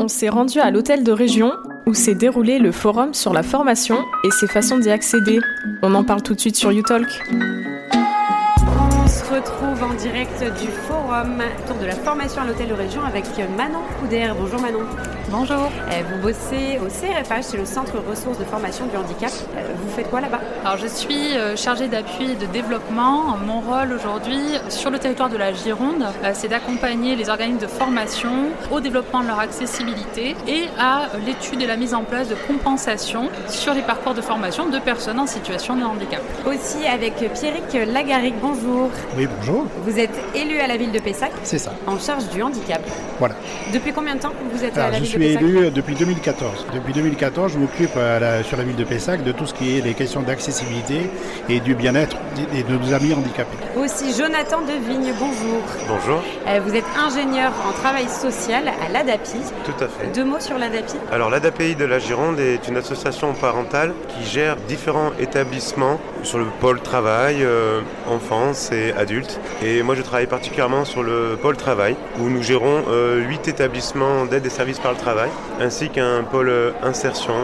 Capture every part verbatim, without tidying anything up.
on s'est rendu à l'hôtel de région où s'est déroulé le forum sur la formation et ses façons d'y accéder. On en parle tout de suite sur YouTalk. On se retrouve en direct du forum autour de la formation à l'hôtel de région avec Manon Coudert. Bonjour Manon. Bonjour. Vous bossez au C R F H, c'est le Centre Ressources de Formation du Handicap. Vous faites quoi là-bas ? Alors je suis chargée d'appui et de développement. Mon rôle aujourd'hui sur le territoire de la Gironde, c'est d'accompagner les organismes de formation au développement de leur accessibilité et à l'étude et la mise en place de compensations sur les parcours de formation de personnes en situation de handicap. Aussi avec Pierrick Lagarrigue, bonjour. Oui, bonjour. Vous êtes élu à la ville de Pessac. C'est ça. En charge du handicap. Voilà. Depuis combien de temps vous êtes Alors, à la ville de Pessac ? Je suis élu depuis deux mille quatorze. Depuis deux mille quatorze, je m'occupe à la, sur la ville de Pessac de tout ce qui est les questions d'accessibilité et du bien-être et de nos amis handicapés. Aussi Jonathan Devigne, bonjour. Bonjour. Euh, vous êtes ingénieur en travail social à l'A D A P I. Tout à fait. Deux mots sur l'A D A P I. Alors l'A D A P I de la Gironde est une association parentale qui gère différents établissements sur le pôle travail, euh, enfance et adultes. Et moi je travaille particulièrement sur le pôle travail où nous gérons euh, huit établissements d'aide et services par le travail ainsi qu'un pôle insertion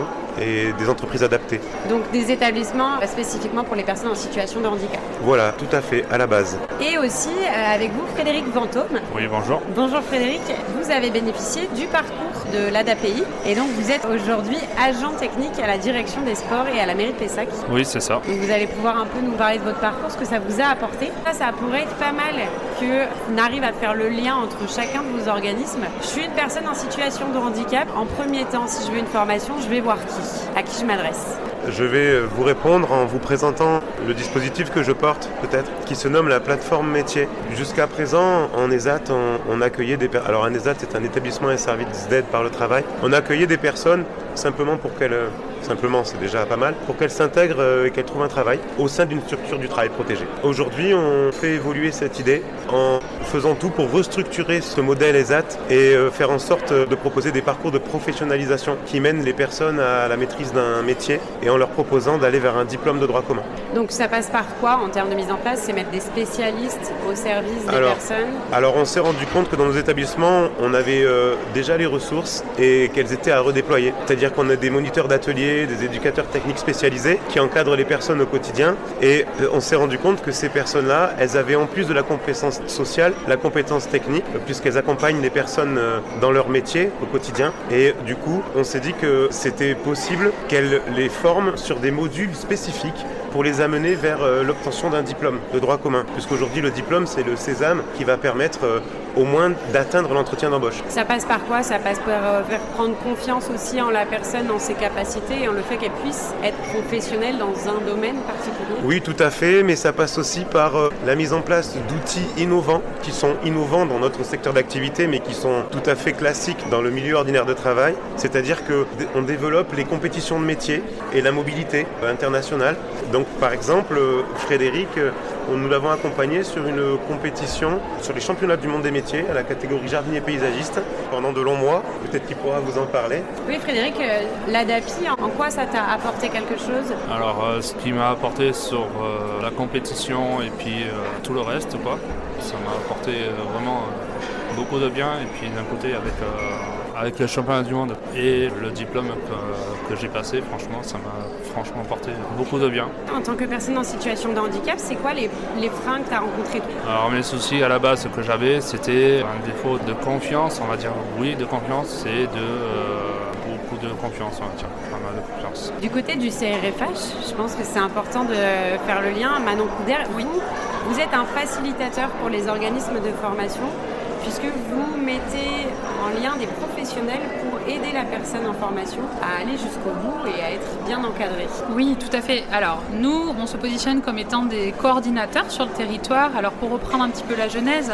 et des entreprises adaptées. Donc des établissements spécifiquement pour les personnes en situation de handicap. Voilà, tout à fait, à la base. Et aussi euh, avec vous Frédéric Vantôme. Oui, bonjour. Bonjour Frédéric, vous avez bénéficié du parcours de l'A D A P I et donc vous êtes aujourd'hui agent technique à la direction des sports et à la mairie de Pessac. Oui, c'est ça. Donc vous allez pouvoir un peu nous parler de votre parcours, ce que ça vous a apporté. Ça, ça pourrait être pas mal qu'on arrive à faire le lien entre chacun de vos organismes. Je suis une personne en situation de handicap. En premier temps, si je veux une formation, je vais voir qui. À qui je m'adresse ? Je vais vous répondre en vous présentant le dispositif que je porte, peut-être, qui se nomme la plateforme métier. Jusqu'à présent, en ESAT, on, on accueillait des personnes. Alors, un ESAT, c'est un établissement et service d'aide par le travail. On accueillait des personnes simplement pour qu'elles. Simplement, c'est déjà pas mal, pour qu'elles s'intègrent et qu'elles trouvent un travail au sein d'une structure du travail protégé. Aujourd'hui, on fait évoluer cette idée en faisant tout pour restructurer ce modèle ESAT et faire en sorte de proposer des parcours de professionnalisation qui mènent les personnes à la maîtrise d'un métier et en leur proposant d'aller vers un diplôme de droit commun. Donc ça passe par quoi en termes de mise en place ? C'est mettre des spécialistes au service des alors, personnes ? Alors on s'est rendu compte que dans nos établissements, on avait euh, déjà les ressources et qu'elles étaient à redéployer. C'est-à-dire qu'on a des moniteurs d'atelier, des éducateurs techniques spécialisés qui encadrent les personnes au quotidien et on s'est rendu compte que ces personnes-là, elles avaient en plus de la compétence sociale, la compétence technique puisqu'elles accompagnent les personnes dans leur métier au quotidien et du coup on s'est dit que c'était possible qu'elles les forment sur des modules spécifiques pour les amener vers l'obtention d'un diplôme de droit commun puisqu'aujourd'hui le diplôme c'est le sésame qui va permettre au moins d'atteindre l'entretien d'embauche. Ça passe par quoi ? Ça passe par faire prendre confiance aussi en la personne, en ses capacités et en le fait qu'elle puisse être professionnelle dans un domaine particulier. Oui, tout à fait, mais ça passe aussi par euh, la mise en place d'outils innovants, qui sont innovants dans notre secteur d'activité, mais qui sont tout à fait classiques dans le milieu ordinaire de travail. C'est-à-dire qu'on développe les compétitions de métiers et la mobilité internationale. Donc, par exemple, euh, Frédéric, euh, nous l'avons accompagné sur une compétition sur les championnats du monde des métiers à la catégorie jardinier paysagiste pendant de longs mois. Peut-être qu'il pourra vous en parler. Oui, Frédéric, euh, l'A D A P I, en quoi ça t'a apporté quelque chose ? Alors, euh, ce qui m'a apporté sur euh, la compétition et puis euh, tout le reste, quoi. Ça m'a apporté euh, vraiment euh, beaucoup de bien et puis d'un côté avec... Euh, avec le championnat du monde et le diplôme que, que j'ai passé, franchement, ça m'a franchement porté beaucoup de bien. En tant que personne en situation de handicap, c'est quoi les, les freins que tu as rencontrés ? Alors mes soucis à la base que j'avais, c'était un défaut de confiance, on va dire oui, de confiance, et de... Euh, beaucoup de confiance, on va dire, pas mal de confiance. Du côté du C R F H, je pense que c'est important de faire le lien. Manon Coudert, oui, vous êtes un facilitateur pour les organismes de formation, puisque vous mettez en lien des professionnels pour aider la personne en formation à aller jusqu'au bout et à être bien encadrée. Oui, tout à fait. Alors, nous, on se positionne comme étant des coordinateurs sur le territoire. Alors, pour reprendre un petit peu la genèse,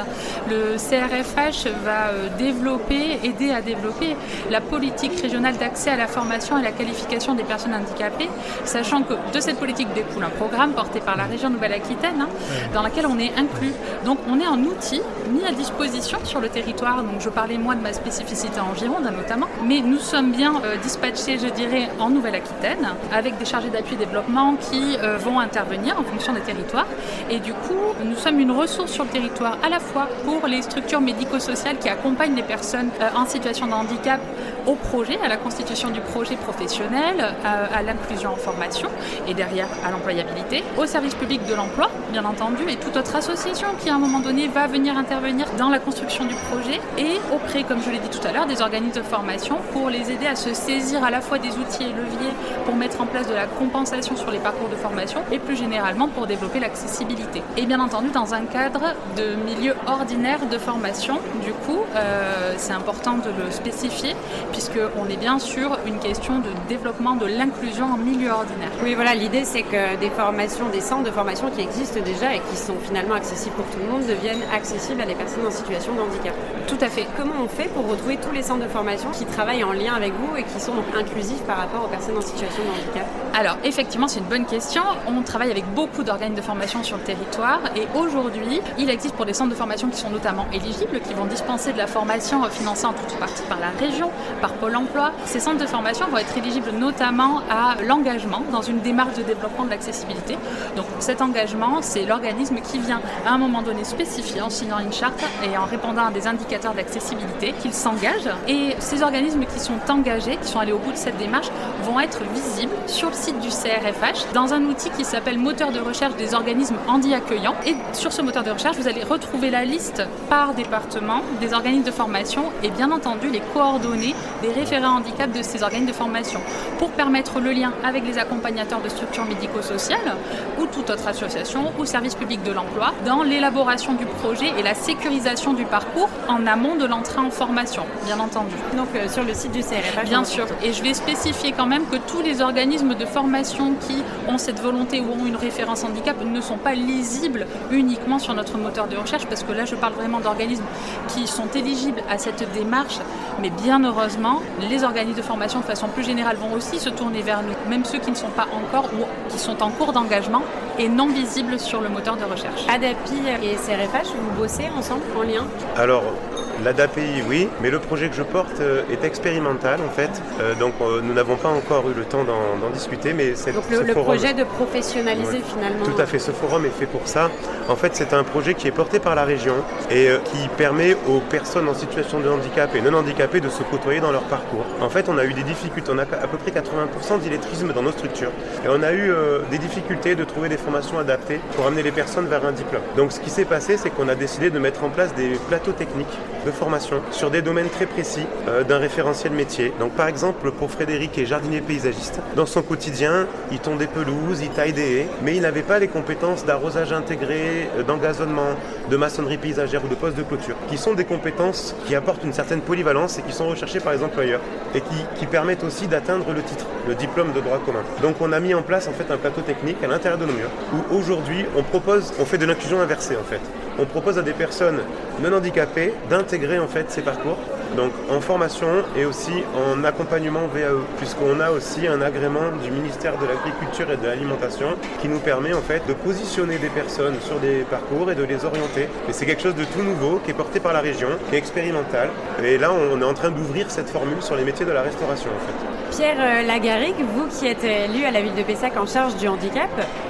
le C R F H va développer, aider à développer la politique régionale d'accès à la formation et la qualification des personnes handicapées, sachant que de cette politique découle un programme porté par la région Nouvelle-Aquitaine, hein, dans laquelle on est inclus. Donc, on est un outil mis à disposition dispatchers sur le territoire, donc je parlais moi de ma spécificité en Gironde notamment, mais nous sommes bien euh, dispatchés, je dirais, en Nouvelle-Aquitaine, avec des chargés d'appui développement qui euh, vont intervenir en fonction des territoires, et du coup nous sommes une ressource sur le territoire à la fois pour les structures médico-sociales qui accompagnent les personnes euh, en situation de handicap au projet, à la constitution du projet professionnel, à, à l'inclusion en formation et derrière à l'employabilité, au service public de l'emploi bien entendu, et toute autre association qui à un moment donné va venir intervenir dans la construction du projet, et auprès, comme je l'ai dit tout à l'heure, des organismes de formation pour les aider à se saisir à la fois des outils et leviers pour mettre en place de la compensation sur les parcours de formation et plus généralement pour développer l'accessibilité. Et bien entendu dans un cadre de milieu ordinaire de formation, du coup euh, c'est important de le spécifier puisqu'on est bien sur une question de développement de l'inclusion en milieu ordinaire. Oui, voilà, l'idée c'est que des formations, des centres de formation qui existent déjà et qui sont finalement accessibles pour tout le monde deviennent accessibles à des personnes en situation de handicap. Tout à fait. Comment on fait pour retrouver tous les centres de formation qui travaillent en lien avec vous et qui sont donc inclusifs par rapport aux personnes en situation de handicap ? Alors effectivement c'est une bonne question. On travaille avec beaucoup d'organismes de formation sur le territoire et aujourd'hui il existe pour des centres de formation qui sont notamment éligibles, qui vont dispenser de la formation financée en toute ou partie par la région, par Pôle emploi. Ces centres de formation vont être éligibles notamment à l'engagement dans une démarche de développement de l'accessibilité. Donc cet engagement, c'est l'organisme qui vient à un moment donné spécifier en signant une charte et en répondant à des indicateurs d'accessibilité qu'il s'engage. Et ces organismes qui sont engagés, qui sont allés au bout de cette démarche, vont être visibles sur le site du C R F H dans un outil qui s'appelle moteur de recherche des organismes handi accueillants. Et sur ce moteur de recherche, vous allez retrouver la liste par département des organismes de formation et bien entendu les coordonnées des référents handicap de ces organismes de formation pour permettre le lien avec les accompagnateurs de structures médico-sociales ou toute autre association ou service public de l'emploi dans l'élaboration du projet et la sécurisation du parcours en amont de l'entrée en formation, bien entendu. Donc euh, sur le site du C R F H. Bien sûr, et je vais spécifier quand même que tous les organismes de formation qui ont cette volonté ou ont une référence handicap ne sont pas lisibles uniquement sur notre moteur de recherche, parce que là je parle vraiment d'organismes qui sont éligibles à cette démarche, mais bien heureusement les organismes de formation de façon plus générale vont aussi se tourner vers nous, même ceux qui ne sont pas encore ou qui sont en cours d'engagement et non visibles sur le moteur de recherche. A D A P I et C R F H, vous bossez ensemble en lien ? Alors, l'A D A P I, oui, mais le projet que je porte est expérimental en fait, euh, donc euh, nous n'avons pas encore eu le temps d'en, d'en discuter. Mais c'est, donc le, ce le forum... projet de professionnaliser, ouais, finalement. Tout à fait, ce forum est fait pour ça. En fait, c'est un projet qui est porté par la région et euh, qui permet aux personnes en situation de handicap et non handicapées de se côtoyer dans leur parcours. En fait, on a eu des difficultés, on a à peu près quatre-vingts pour cent d'illettrisme dans nos structures et on a eu euh, des difficultés de trouver des formations adaptées pour amener les personnes vers un diplôme. Donc ce qui s'est passé, c'est qu'on a décidé de mettre en place des plateaux techniques de formation sur des domaines très précis euh, d'un référentiel métier. Donc par exemple pour Frédéric, qui est jardinier paysagiste, dans son quotidien il tond des pelouses, il taille des haies, mais il n'avait pas les compétences d'arrosage intégré, euh, d'engazonnement, de maçonnerie paysagère ou de poste de clôture, qui sont des compétences qui apportent une certaine polyvalence et qui sont recherchées par les employeurs et qui, qui permettent aussi d'atteindre le titre, le diplôme de droit commun. Donc on a mis en place en fait un plateau technique à l'intérieur de nos murs où aujourd'hui on propose, on fait de l'inclusion inversée en fait. On propose à des personnes non handicapées d'intégrer en fait ces parcours, donc en formation et aussi en accompagnement V A E, puisqu'on a aussi un agrément du ministère de l'Agriculture et de l'Alimentation qui nous permet en fait de positionner des personnes sur des parcours et de les orienter. Et c'est quelque chose de tout nouveau qui est porté par la région, qui est expérimental. Et là, on est en train d'ouvrir cette formule sur les métiers de la restauration en fait. Pierrick Lagarrigue, vous qui êtes élu à la ville de Pessac en charge du handicap,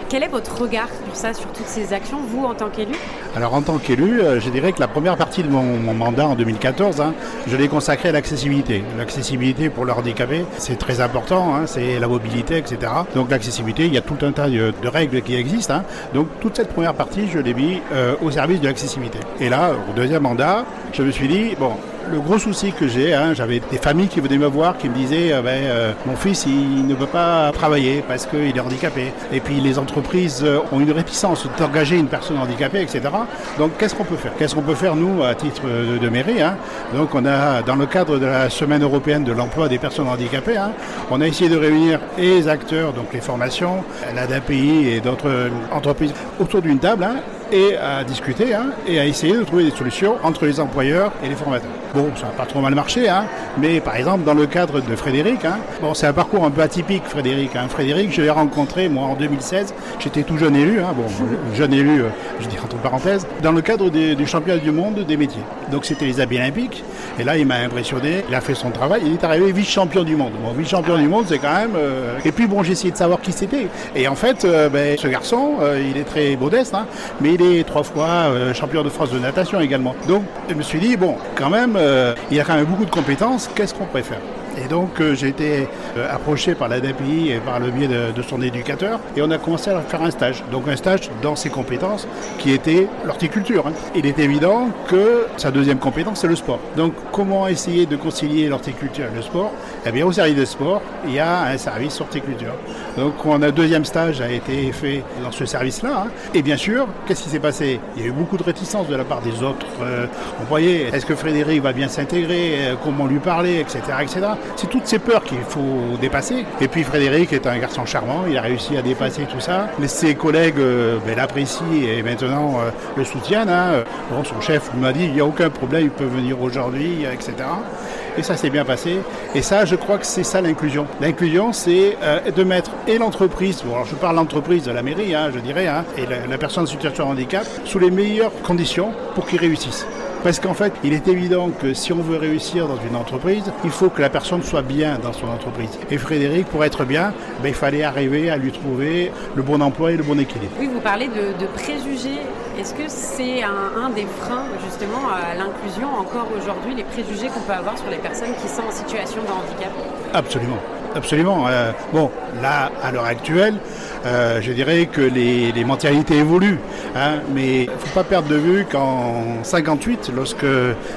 quel est votre regard sur ça, sur toutes ces actions, vous en tant qu'élu ? Alors en tant qu'élu, je dirais que la première partie de mon, mon mandat en deux mille quatorze, hein, je l'ai consacrée à l'accessibilité. L'accessibilité pour le handicapé, c'est très important, hein, c'est la mobilité, et cetera. Donc l'accessibilité, il y a tout un tas de, de règles qui existent. Hein. Donc toute cette première partie, je l'ai mis euh, au service de l'accessibilité. Et là, au deuxième mandat, je me suis dit, bon... Le gros souci que j'ai, hein, j'avais des familles qui venaient me voir, qui me disaient euh, « ben, euh, mon fils, il ne peut pas travailler parce qu'il est handicapé ». Et puis les entreprises euh, ont une réticence d'engager une personne handicapée, et cetera. Donc qu'est-ce qu'on peut faire ? Qu'est-ce qu'on peut faire, nous, à titre de, de mairie, hein ? Donc on a, dans le cadre de la Semaine européenne de l'emploi des personnes handicapées, hein, on a essayé de réunir les acteurs, donc les formations, l'A D A P I et d'autres entreprises autour d'une table, hein, et à discuter hein, et à essayer de trouver des solutions entre les employeurs et les formateurs. Bon, ça n'a pas trop mal marché, hein, mais par exemple dans le cadre de Frédéric, hein, bon, c'est un parcours un peu atypique Frédéric. Hein. Frédéric, je l'ai rencontré moi en deux mille seize, j'étais tout jeune élu, hein, bon, jeune élu, euh, je dis entre parenthèses, dans le cadre des, du championnat du monde des métiers. Donc c'était les habits olympiques, et là il m'a impressionné, il a fait son travail, il est arrivé vice-champion du monde. Bon, vice-champion du monde, c'est quand même... Euh... Et puis bon, j'ai essayé de savoir qui c'était. Et en fait, euh, ben, ce garçon, euh, il est très modeste, hein, mais il est trois fois euh, champion de France de natation également. Donc je me suis dit, bon, quand même, euh, il a quand même beaucoup de compétences, qu'est-ce qu'on préfère ? Et donc euh, j'ai été euh, approché par l'A D A P I et par le biais de, de son éducateur et on a commencé à faire un stage. Donc un stage dans ses compétences qui était l'horticulture. Hein. Il est évident que sa deuxième compétence c'est le sport. Donc comment essayer de concilier l'horticulture et le sport ? Eh bien au service des sports, il y a un service horticulture. Donc le deuxième stage a été fait dans ce service-là. Hein. Et bien sûr, qu'est-ce qui s'est passé ? Il y a eu beaucoup de réticence de la part des autres euh, employés. Est-ce que Frédéric va bien s'intégrer ? Comment lui parler ? Etc. etc. C'est toutes ces peurs qu'il faut dépasser. Et puis Frédéric est un garçon charmant, il a réussi à dépasser tout ça. Mais ses collègues euh, ben, l'apprécient et maintenant euh, le soutiennent. Hein. Bon, son chef m'a dit, il n'y a aucun problème, il peut venir aujourd'hui, et cetera. Et ça s'est bien passé. Et ça, je crois que c'est ça l'inclusion. L'inclusion, c'est euh, de mettre et l'entreprise, bon, alors je parle l'entreprise de la mairie, hein, je dirais, hein, et la, la personne en situation de handicap, sous les meilleures conditions pour qu'ils réussissent. Parce qu'en fait, il est évident que si on veut réussir dans une entreprise, il faut que la personne soit bien dans son entreprise. Et Frédéric, pour être bien, ben, il fallait arriver à lui trouver le bon emploi et le bon équilibre. Oui, vous parlez de, de préjugés. Est-ce que c'est un, un des freins, justement, à l'inclusion encore aujourd'hui, les préjugés qu'on peut avoir sur les personnes qui sont en situation de handicap ? Absolument. Absolument. Euh, bon, là, à l'heure actuelle, euh, je dirais que les, les mentalités évoluent. Hein, mais il ne faut pas perdre de vue qu'en mille neuf cent cinquante-huit, lorsque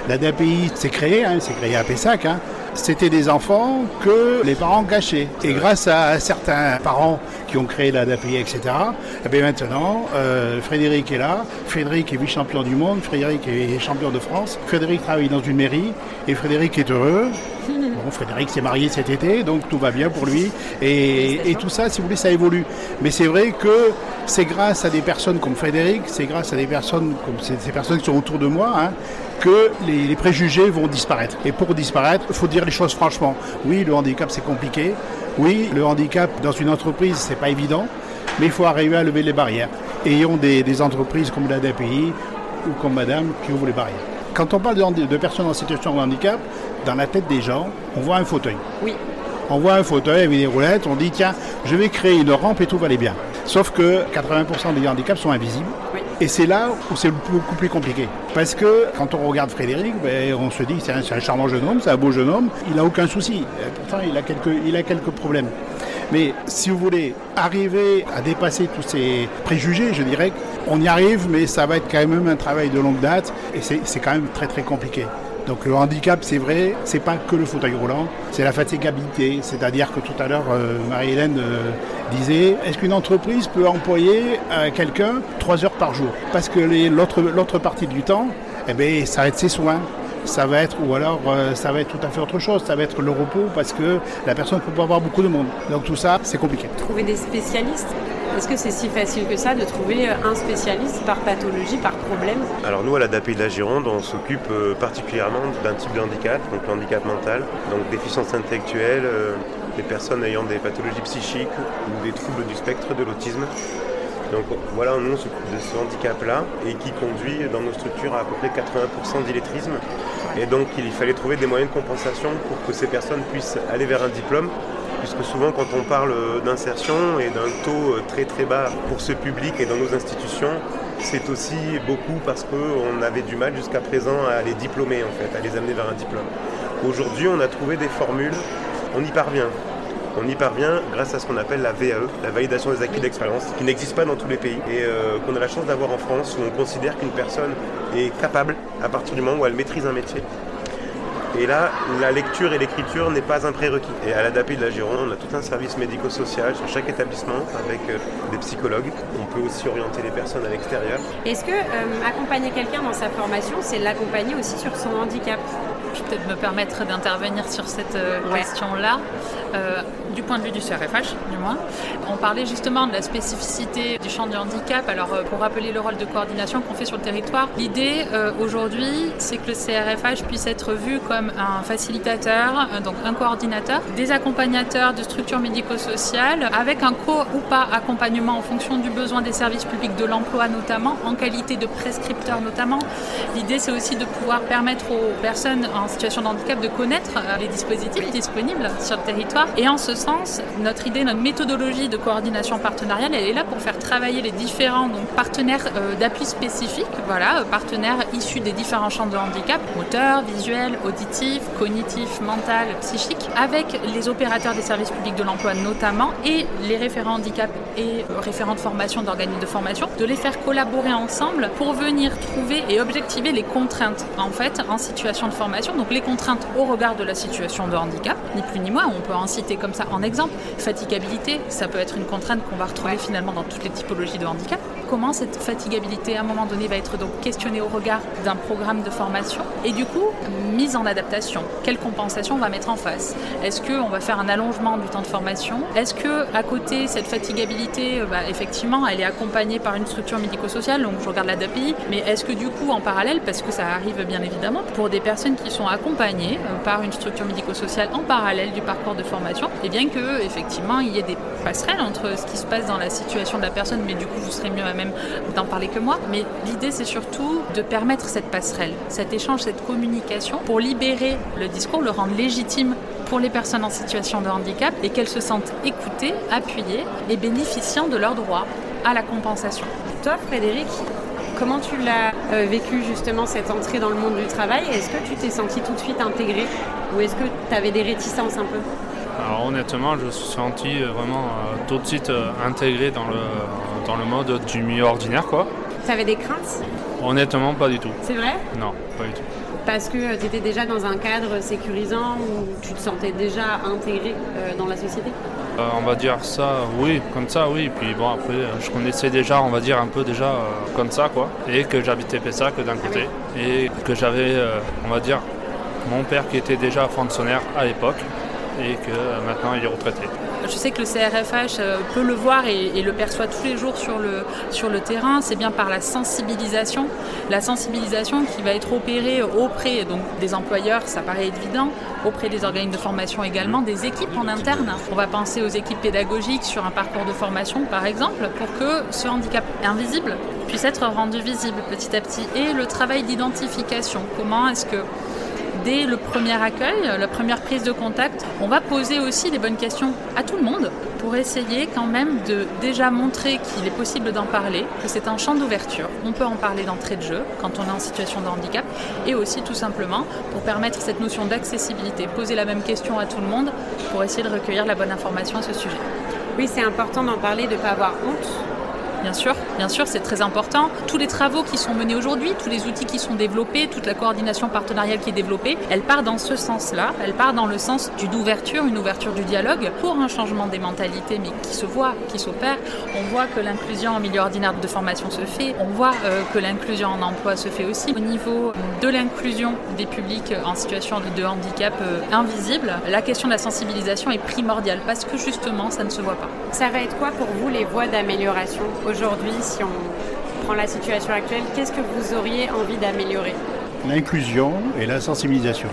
l'A D A P I s'est créée, hein, s'est créée à Pessac, hein, c'était des enfants que les parents cachaient. Et grâce à certains parents qui ont créé l'A D A P I, et cetera, et bien maintenant, euh, Frédéric est là, Frédéric est vice-champion du monde, Frédéric est champion de France, Frédéric travaille dans une mairie et Frédéric est heureux. Bon, Frédéric s'est marié cet été, donc tout va bien pour lui. Et, et tout ça, si vous voulez, ça évolue. Mais c'est vrai que c'est grâce à des personnes comme Frédéric, c'est grâce à des personnes comme ces personnes qui sont autour de moi, hein, que les, les préjugés vont disparaître. Et pour disparaître, il faut dire les choses franchement. Oui, le handicap, c'est compliqué. Oui, le handicap dans une entreprise, c'est pas évident. Mais il faut arriver à lever les barrières. Ayons des, des entreprises comme l'A D A P I ou comme Madame qui ouvrent les barrières. Quand on parle de, de personnes en situation de handicap, dans la tête des gens, on voit un fauteuil. Oui. On voit un fauteuil avec des roulettes, on dit tiens, je vais créer une rampe et tout va aller bien. Sauf que quatre-vingts pour cent des handicaps sont invisibles. Oui. Et c'est là où c'est beaucoup plus compliqué. Parce que quand on regarde Frédéric, ben, on se dit c'est un, c'est un charmant jeune homme, c'est un beau jeune homme, il n'a aucun souci. Et pourtant, il a quelques, il a quelques problèmes. Mais si vous voulez arriver à dépasser tous ces préjugés, je dirais qu'on y arrive, mais ça va être quand même un travail de longue date et c'est, c'est quand même très très compliqué. Donc le handicap, c'est vrai, c'est pas que le fauteuil roulant, c'est la fatigabilité. C'est-à-dire que tout à l'heure, euh, Marie-Hélène euh, disait, est-ce qu'une entreprise peut employer euh, quelqu'un trois heures par jour ? Parce que les, l'autre, l'autre partie du temps, eh bien, ça va être ses soins. Ça va être, ou alors euh, ça va être tout à fait autre chose, ça va être le repos parce que la personne ne peut pas avoir beaucoup de monde. Donc tout ça, c'est compliqué. Trouver des spécialistes, est-ce que c'est si facile que ça de trouver un spécialiste par pathologie, par problème ? Alors nous, à l'A D A P I de la Gironde, on s'occupe particulièrement d'un type de handicap, donc le handicap mental, donc déficience intellectuelle, euh, des personnes ayant des pathologies psychiques ou des troubles du spectre de l'autisme. Donc voilà, nous on s'occupe de ce handicap-là et qui conduit dans nos structures à à peu près quatre-vingts pour cent d'illettrisme. Et donc il fallait trouver des moyens de compensation pour que ces personnes puissent aller vers un diplôme, puisque souvent quand on parle d'insertion et d'un taux très très bas pour ce public et dans nos institutions, c'est aussi beaucoup parce qu'on avait du mal jusqu'à présent à les diplômer en fait, à les amener vers un diplôme. Aujourd'hui on a trouvé des formules, on y parvient. On y parvient grâce à ce qu'on appelle la V A E, la validation des acquis d'expérience, qui n'existe pas dans tous les pays et euh, qu'on a la chance d'avoir en France où on considère qu'une personne est capable à partir du moment où elle maîtrise un métier. Et là, la lecture et l'écriture n'est pas un prérequis. Et à l'A D A P I de la Gironde, on a tout un service médico-social sur chaque établissement avec des psychologues. On peut aussi orienter les personnes à l'extérieur. Est-ce que euh, accompagner quelqu'un dans sa formation, c'est l'accompagner aussi sur son handicap ? Je vais peut-être me permettre d'intervenir sur cette ouais. question-là, euh, du point de vue du C R F H, du moins. On parlait justement de la spécificité du champ du handicap. Alors, euh, pour rappeler le rôle de coordination qu'on fait sur le territoire, l'idée euh, aujourd'hui, c'est que le C R F H puisse être vu comme un facilitateur, euh, donc un coordinateur, des accompagnateurs de structures médico-sociales, avec un co- ou pas accompagnement en fonction du besoin des services publics, de l'emploi notamment, en qualité de prescripteur notamment. L'idée, c'est aussi de pouvoir permettre aux personnes en situation de handicap de connaître les dispositifs disponibles sur le territoire. Et en ce sens, notre idée, notre méthodologie de coordination partenariale, elle est là pour faire travailler les différents donc, partenaires d'appui spécifiques, voilà, partenaires issus des différents champs de handicap, moteur, visuel, auditif, cognitif, mental, psychique, avec les opérateurs des services publics de l'emploi notamment, et les référents handicap et référents de formation, d'organismes de formation, de les faire collaborer ensemble pour venir trouver et objectiver les contraintes en fait en situation de formation. Donc les contraintes au regard de la situation de handicap, ni plus ni moins, on peut en citer comme ça en exemple. Fatigabilité, ça peut être une contrainte qu'on va retrouver finalement dans toutes les typologies de handicap. Comment cette fatigabilité à un moment donné va être donc questionnée au regard d'un programme de formation et du coup mise en adaptation. Quelle compensation on va mettre en face ? Est-ce qu'on va faire un allongement du temps de formation ? Est-ce qu'à côté, cette fatigabilité, bah, effectivement, elle est accompagnée par une structure médico-sociale, donc je regarde l'A D A P I, mais est-ce que du coup, en parallèle, parce que ça arrive bien évidemment, pour des personnes qui sont accompagnés par une structure médico-sociale en parallèle du parcours de formation, et bien que effectivement il y ait des passerelles entre ce qui se passe dans la situation de la personne, mais du coup vous serez mieux à même d'en parler que moi. Mais l'idée c'est surtout de permettre cette passerelle, cet échange, cette communication pour libérer le discours, le rendre légitime pour les personnes en situation de handicap et qu'elles se sentent écoutées, appuyées et bénéficiant de leurs droits à la compensation. Toi Frédéric, comment tu l'as euh, vécu justement cette entrée dans le monde du travail ? Est-ce que tu t'es sentie tout de suite intégrée ou est-ce que tu avais des réticences un peu ? Alors honnêtement, je me suis senti vraiment euh, tout de suite euh, intégré dans le, dans le mode du milieu ordinaire, quoi. Tu avais des craintes ? Honnêtement, pas du tout. C'est vrai ? Non, pas du tout. Parce que tu étais déjà dans un cadre sécurisant où tu te sentais déjà intégré euh, dans la société ? Euh, on va dire ça, oui, comme ça, oui. Puis bon, après, euh, je connaissais déjà, on va dire, un peu déjà euh, comme ça, quoi. Et que j'habitais Pessac d'un côté. Ah oui. Et que j'avais, euh, on va dire, mon père qui était déjà fonctionnaire à l'époque et que euh, maintenant il est retraité. Je sais que le C R F H peut le voir et le perçoit tous les jours sur le, sur le terrain, c'est bien par la sensibilisation. La sensibilisation qui va être opérée auprès donc, des employeurs, ça paraît évident, auprès des organismes de formation également, des équipes en interne. On va penser aux équipes pédagogiques sur un parcours de formation par exemple, pour que ce handicap invisible puisse être rendu visible petit à petit. Et le travail d'identification, comment est-ce que... Dès le premier accueil, la première prise de contact, on va poser aussi des bonnes questions à tout le monde pour essayer quand même de déjà montrer qu'il est possible d'en parler, que c'est un champ d'ouverture. On peut en parler d'entrée de jeu quand on est en situation de handicap et aussi tout simplement pour permettre cette notion d'accessibilité, poser la même question à tout le monde pour essayer de recueillir la bonne information à ce sujet. Oui, c'est important d'en parler, de ne pas avoir honte. Bien sûr, bien sûr, c'est très important. Tous les travaux qui sont menés aujourd'hui, tous les outils qui sont développés, toute la coordination partenariale qui est développée, elle part dans ce sens-là, elle part dans le sens d'une ouverture, une ouverture du dialogue pour un changement des mentalités, mais qui se voit, qui s'opère. On voit que l'inclusion en milieu ordinaire de formation se fait, on voit euh, que l'inclusion en emploi se fait aussi. Au niveau de l'inclusion des publics en situation de handicap euh, invisible, la question de la sensibilisation est primordiale parce que justement, ça ne se voit pas. Ça va être quoi pour vous les voies d'amélioration ? Aujourd'hui, si on prend la situation actuelle, qu'est-ce que vous auriez envie d'améliorer ? L'inclusion et la sensibilisation.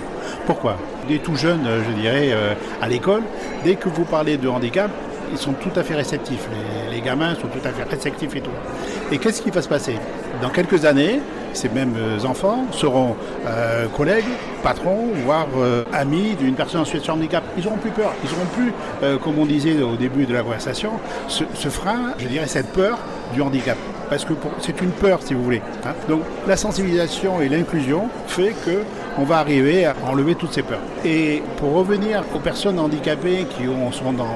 Pourquoi ? Dès tout jeune, je dirais, euh, à l'école, dès que vous parlez de handicap, ils sont tout à fait réceptifs. Les, les gamins sont tout à fait réceptifs et tout. Et qu'est-ce qui va se passer ? Dans quelques années, ces mêmes enfants seront euh, collègues, patrons, voire euh, amis d'une personne en situation de handicap. Ils n'auront plus peur, ils n'auront plus, euh, comme on disait au début de la conversation, ce, ce frein, je dirais cette peur du handicap. Parce que pour, c'est une peur, si vous voulez. Hein. Donc la sensibilisation et l'inclusion fait qu'on va arriver à enlever toutes ces peurs. Et pour revenir aux personnes handicapées qui ont, sont dans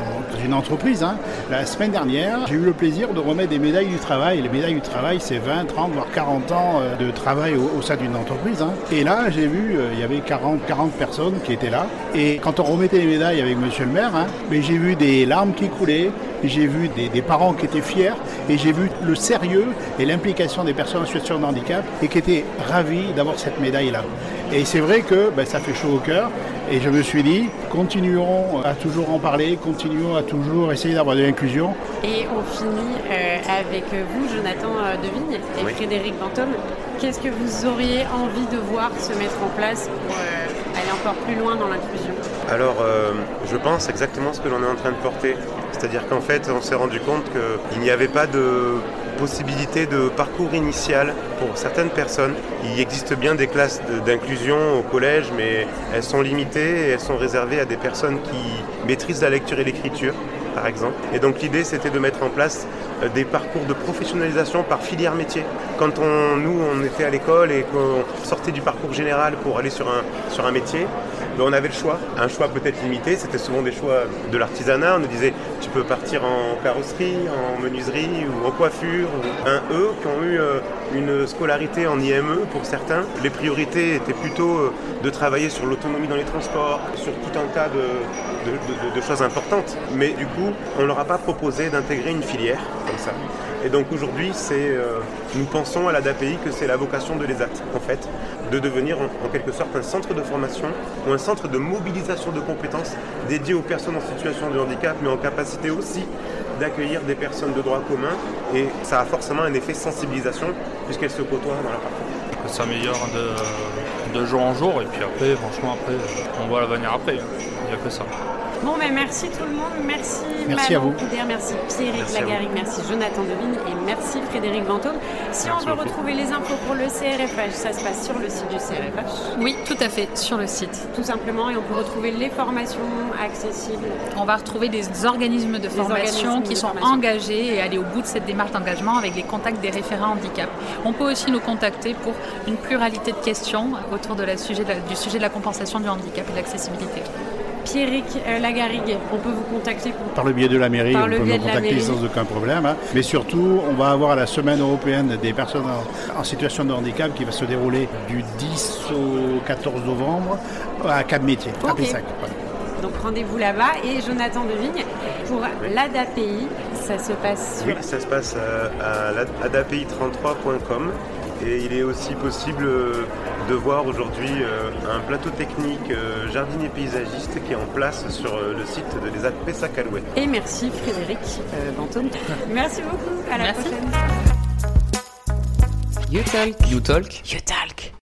une entreprise, hein, la semaine dernière, j'ai eu le plaisir de remettre des médailles du travail. Les médailles du travail, c'est vingt, trente, voire quarante ans de travail au, au sein d'une entreprise. Hein. Et là, j'ai vu, il euh, y avait avait quarante, quarante personnes qui étaient là. Et quand on remettait les médailles avec monsieur le maire, hein, mais j'ai vu des larmes qui coulaient, j'ai vu des, des parents qui étaient fiers, et j'ai vu le sérieux et l'implication des personnes en situation de handicap et qui étaient ravis d'avoir cette médaille-là. Et c'est vrai que ben, ça fait chaud au cœur. Et je me suis dit, continuons à toujours en parler, continuons à toujours essayer d'avoir de l'inclusion. Et on finit euh, avec vous, Jonathan Devigne et oui. Frédéric Vantôme. Qu'est-ce que vous auriez envie de voir se mettre en place pour euh, aller encore plus loin dans l'inclusion ? Alors, euh, je pense exactement ce que l'on est en train de porter. C'est-à-dire qu'en fait, on s'est rendu compte qu'il n'y avait pas de possibilité de parcours initial pour certaines personnes. Il existe bien des classes de, d'inclusion au collège, mais elles sont limitées et elles sont réservées à des personnes qui maîtrisent la lecture et l'écriture, par exemple. Et donc l'idée, c'était de mettre en place des parcours de professionnalisation par filière métier. Quand on, nous, on était à l'école et qu'on sortait du parcours général pour aller sur un, sur un métier, ben, on avait le choix. Un choix peut-être limité, c'était souvent des choix de l'artisanat. On nous disait, tu peux partir en carrosserie, en menuiserie ou en coiffure. Ou un E qui ont eu euh, une scolarité en I M E pour certains. Les priorités étaient plutôt euh, de travailler sur l'autonomie dans les transports, sur tout un tas de, de, de, de choses importantes. Mais du coup, on ne leur a pas proposé d'intégrer une filière comme ça. Et donc aujourd'hui, c'est, euh, nous pensons à l'A D A P I que c'est la vocation de l'E S A T, en fait, de devenir en, en quelque sorte un centre de formation ou un centre de mobilisation de compétences dédié aux personnes en situation de handicap, mais en capacité aussi d'accueillir des personnes de droit commun. Et ça a forcément un effet sensibilisation puisqu'elles se côtoient dans la partie. Ça s'améliore de, de jour en jour et puis après, franchement, après, on voit l'avenir après. Il n'y a que ça. Bon, ben merci tout le monde, merci, merci Manon Coudert, merci Pierrick Lagarrigue, merci Jonathan Devigne et merci Frédéric Vantôme. Si merci on veut beaucoup. Retrouver les infos pour le C R F H, ça se passe sur le site du C R F H. Oui, tout à fait, sur le site. Tout simplement, et on peut retrouver les formations accessibles. On va retrouver des organismes de formation organismes qui de sont formation. engagés et aller au bout de cette démarche d'engagement avec les contacts des référents handicap. On peut aussi nous contacter pour une pluralité de questions autour de la sujet, du sujet de la compensation du handicap et de l'accessibilité. Pierrick Lagarrigue, on peut vous contacter pour... Par le biais de la mairie, Par on peut nous contacter sans aucun problème. Hein. Mais surtout, on va avoir la semaine européenne des personnes en, en situation de handicap qui va se dérouler du dix au quatorze novembre à Cap Métiers, okay. à Pessac. Voilà. Donc rendez-vous là-bas. Et Jonathan Devigne, pour oui. l'A D A P I, ça se passe sur... Oui, ça se passe à, à l'adapi trente-trois point com. Et il est aussi possible de voir aujourd'hui un plateau technique jardinier paysagiste qui est en place sur le site de l'E S A T Sacalouet. Et merci Frédéric Vantôme. Merci beaucoup, à la merci. prochaine. You Talk. You Talk. You Talk.